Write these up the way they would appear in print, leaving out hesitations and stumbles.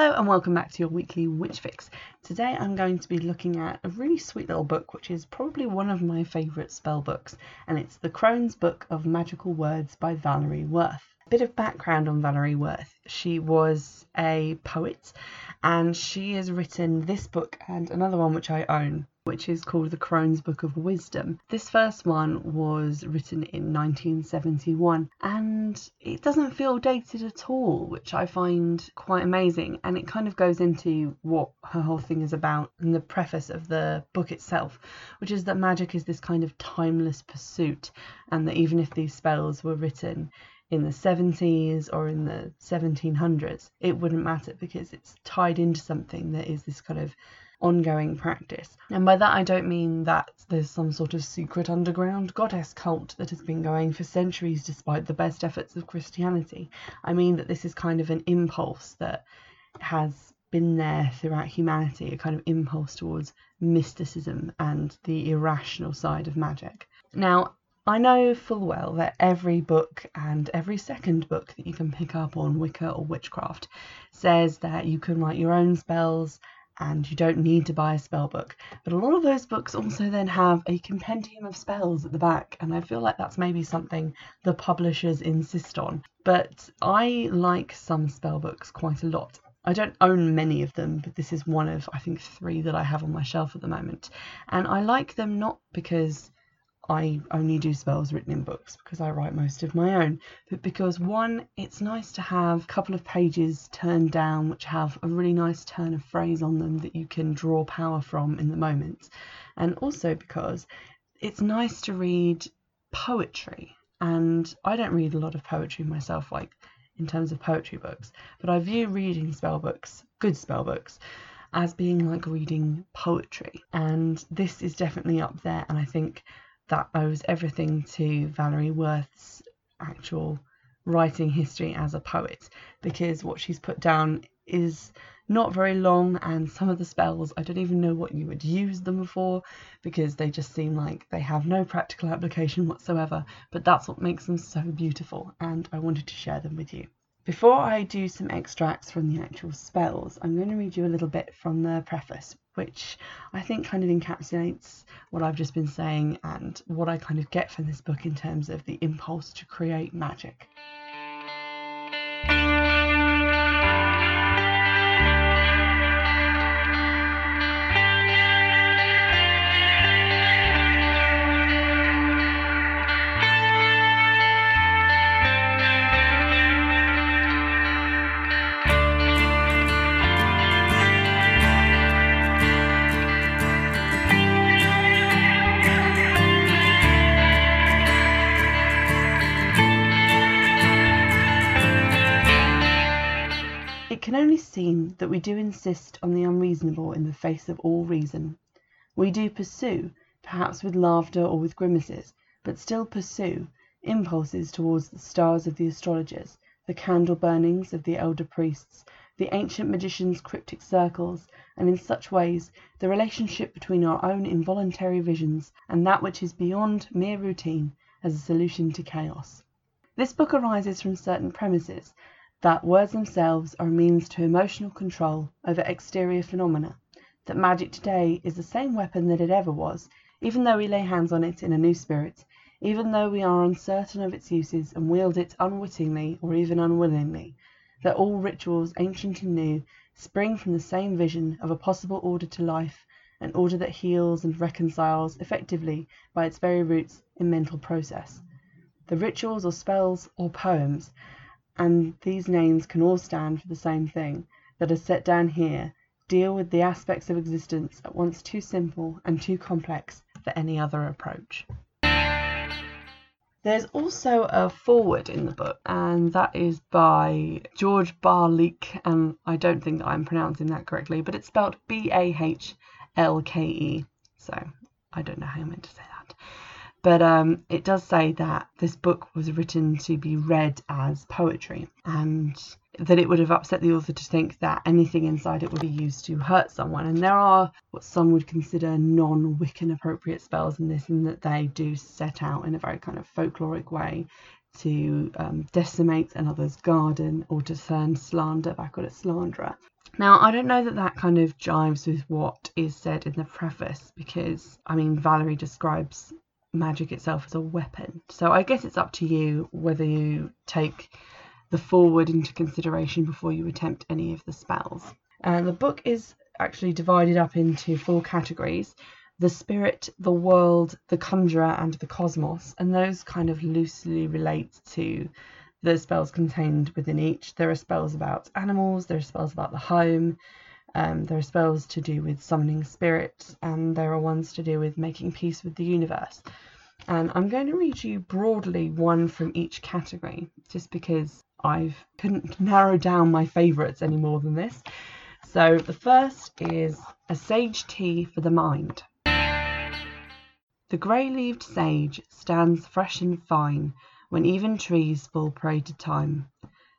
Hello and welcome back to your weekly Witch Fix. Today I'm going to be looking at a really sweet little book which is probably one of my favourite spell books, and it's The Crone's Book of Magical Words by Valerie Worth. A bit of background on Valerie Worth. She was a poet and she has written this book and another one which I own, which is called The Crone's Book of Wisdom. This first one was written in 1971 and it doesn't feel dated at all, which I find quite amazing, and it kind of goes into what her whole thing is about in the preface of the book itself, which is that magic is this kind of timeless pursuit, and that even if these spells were written in the 70s or in the 1700s, it wouldn't matter because it's tied into something that is this kind of ongoing practice. And by that I don't mean that there's some sort of secret underground goddess cult that has been going for centuries despite the best efforts of Christianity. I mean that this is kind of an impulse that has been there throughout humanity, a kind of impulse towards mysticism and the irrational side of magic. Now, I know full well that every book and every second book that you can pick up on Wicca or Witchcraft says that you can write your own spells and you don't need to buy a spell book. But a lot of those books also then have a compendium of spells at the back, and I feel like that's maybe something the publishers insist on. But I like some spell books quite a lot. I don't own many of them, but this is one of, I think, three that I have on my shelf at the moment. And I like them not because I only do spells written in books, because I write most of my own, but because, one, it's nice to have a couple of pages turned down which have a really nice turn of phrase on them that you can draw power from in the moment, and also because it's nice to read poetry. And I don't read a lot of poetry myself, like in terms of poetry books, but I view reading spell books, good spell books, as being like reading poetry, and this is definitely up there. And I think that owes everything to Valerie Worth's actual writing history as a poet, because what she's put down is not very long, and some of the spells I don't even know what you would use them for because they just seem like they have no practical application whatsoever, but that's what makes them so beautiful, and I wanted to share them with you. Before I do some extracts from the actual spells, I'm going to read you a little bit from the preface, which I think kind of encapsulates what I've just been saying and what I kind of get from this book in terms of the impulse to create magic. It can only seem that we do insist on the unreasonable in the face of all reason. We do pursue, perhaps with laughter or with grimaces, but still pursue, impulses towards the stars of the astrologers, the candle burnings of the elder priests, the ancient magicians' cryptic circles, and in such ways the relationship between our own involuntary visions and that which is beyond mere routine as a solution to chaos. This book arises from certain premises, that words themselves are a means to emotional control over exterior phenomena, that magic today is the same weapon that it ever was, even though we lay hands on it in a new spirit, even though we are uncertain of its uses and wield it unwittingly or even unwillingly, that all rituals, ancient and new, spring from the same vision of a possible order to life, an order that heals and reconciles effectively by its very roots in mental process. The rituals or spells or poems, and these names can all stand for the same thing, that are set down here, deal with the aspects of existence at once too simple and too complex for any other approach. There's also a foreword in the book, and that is by George Barleek, and I don't think that I'm pronouncing that correctly, but it's spelled B-A-H-L-K-E, so I don't know how I'm meant to say that. But it does say that this book was written to be read as poetry, and that it would have upset the author to think that anything inside it would be used to hurt someone. And there are what some would consider non-Wiccan appropriate spells in this, in that they do set out in a very kind of folkloric way to decimate another's garden or to turn slander back on a slanderer. Now, I don't know that that kind of jives with what is said in the preface, because, I mean, Valerie describes magic itself as a weapon. So I guess it's up to you whether you take the foreword into consideration before you attempt any of the spells. The book is actually divided up into 4 categories: the spirit, the world, the conjurer, and the cosmos. And those kind of loosely relate to the spells contained within each. There are spells about animals, there are spells about the home, there are spells to do with summoning spirits, and there are ones to do with making peace with the universe. And I'm going to read you broadly one from each category, just because I couldn't narrow down my favourites any more than this. So the first is a sage tea for the mind. The grey-leaved sage stands fresh and fine when even trees fall prey to time.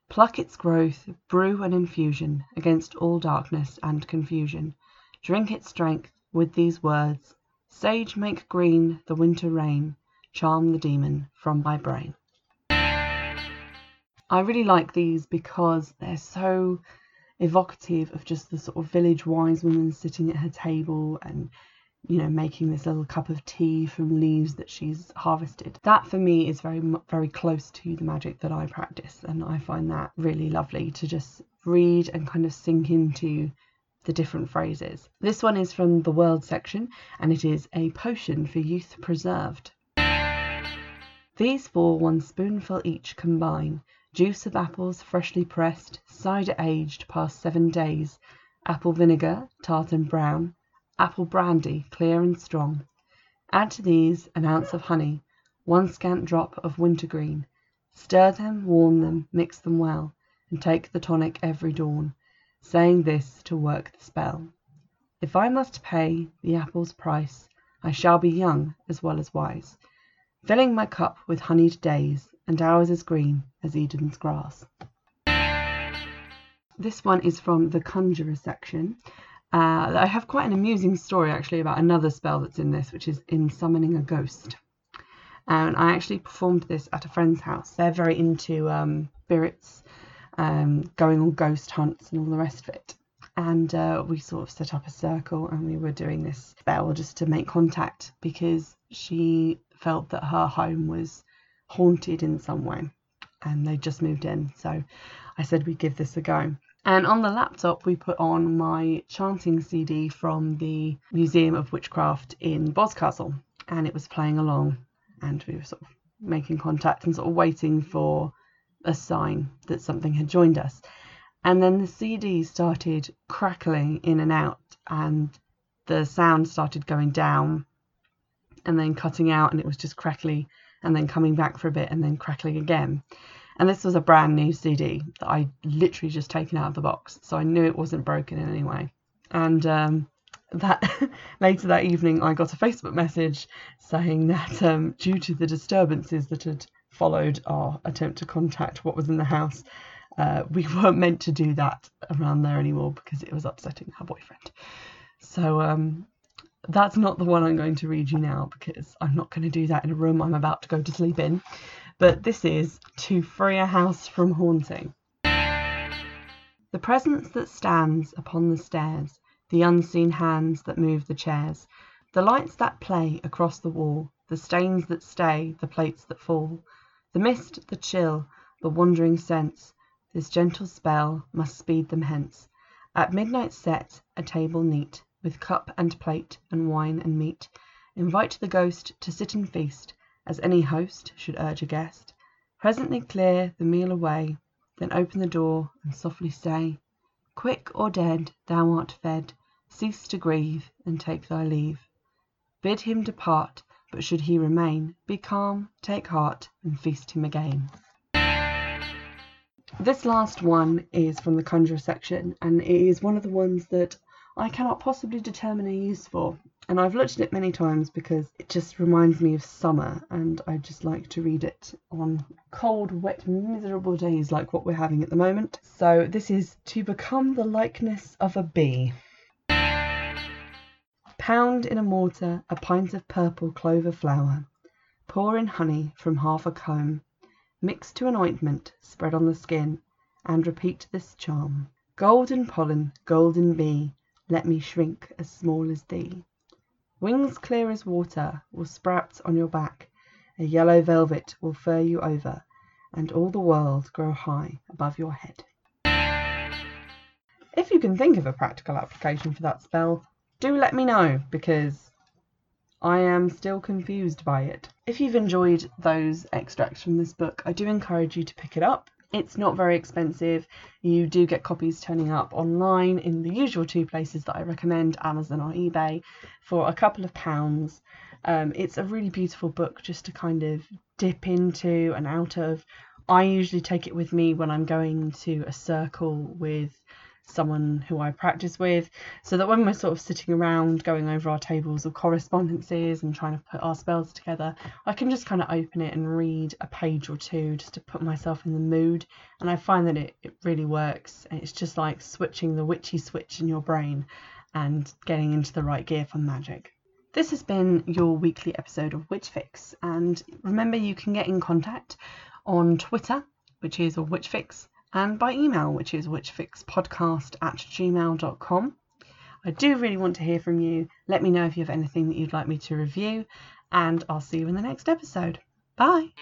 Pluck its growth, brew an infusion against all darkness and confusion. Drink its strength with these words: sage make green the winter rain, charm the demon from my brain. I really like these because they're so evocative of just the sort of village wise woman sitting at her table and, you know, making this little cup of tea from leaves that she's harvested. That for me is very, very close to the magic that I practice, and I find that really lovely to just read and kind of sink into the different phrases. This one is from the world section, and it is a potion for youth preserved. These 4 one spoonful each combine: juice of apples freshly pressed, cider aged past 7 days, apple vinegar, tart and brown, apple brandy, clear and strong. Add to these an ounce of honey, 1 scant drop of wintergreen. Stir them, warm them, mix them well, and take the tonic every dawn, saying this to work the spell. If I must pay the apple's price, I shall be young as well as wise, filling my cup with honeyed days and hours as green as Eden's grass. This one is from the conjurer section. I have quite an amusing story actually about another spell that's in this, which is in summoning a ghost. And I actually performed this at a friend's house. They're very into spirits, going on ghost hunts and all the rest of it. And we sort of set up a circle and we were doing this spell just to make contact, because she felt that her home was haunted in some way and they just moved in. So I said we'd give this a go. And on the laptop, we put on my chanting CD from the Museum of Witchcraft in Boscastle, and it was playing along, and we were sort of making contact and sort of waiting for a sign that something had joined us. And then the CD started crackling in and out, and the sound started going down and then cutting out, and it was just crackly and then coming back for a bit and then crackling again. And this was a brand new CD that I literally just taken out of the box, so I knew it wasn't broken in any way. And that later that evening, I got a Facebook message saying that due to the disturbances that had followed our attempt to contact what was in the house, we weren't meant to do that around there anymore because it was upsetting her boyfriend. So that's not the one I'm going to read you now, because I'm not going to do that in a room I'm about to go to sleep in. But this is to free a house from haunting. The presence that stands upon the stairs, the unseen hands that move the chairs, the lights that play across the wall, the stains that stay, the plates that fall, the mist, the chill, the wandering sense, this gentle spell must speed them hence. At midnight set, a table neat, with cup and plate and wine and meat, invite the ghost to sit and feast, as any host should urge a guest. Presently clear the meal away, then open the door and softly say, quick or dead thou art fed, cease to grieve and take thy leave. Bid him depart, but should he remain, be calm, take heart and feast him again. This last one is from the conjurer section, and it is one of the ones that I cannot possibly determine a use for. And I've looked at it many times because it just reminds me of summer, and I just like to read it on cold, wet, miserable days like what we're having at the moment. So this is to become the likeness of a bee. Pound in a mortar a pint of purple clover flower. Pour in honey from half a comb. Mix to an ointment, spread on the skin, and repeat this charm. Golden pollen, golden bee, let me shrink as small as thee. Wings clear as water will sprout on your back, a yellow velvet will fur you over, and all the world grow high above your head. If you can think of a practical application for that spell, do let me know, because I am still confused by it. If you've enjoyed those extracts from this book, I do encourage you to pick it up. It's not very expensive. You do get copies turning up online in the usual two places that I recommend, Amazon or eBay, for a couple of pounds. It's a really beautiful book just to kind of dip into and out of. I usually take it with me when I'm going to a circle with someone who I practice with, so that when we're sort of sitting around going over our tables of correspondences and trying to put our spells together, I can just kind of open it and read a page or two just to put myself in the mood, and I find that it really works. And it's just like switching the witchy switch in your brain and getting into the right gear for magic. This has been your weekly episode of WitchFix, and remember you can get in contact on Twitter, which is @WitchFix, and by email, which is witchfixpodcast@gmail.com. I do really want to hear from you. Let me know if you have anything that you'd like me to review, and I'll see you in the next episode. Bye!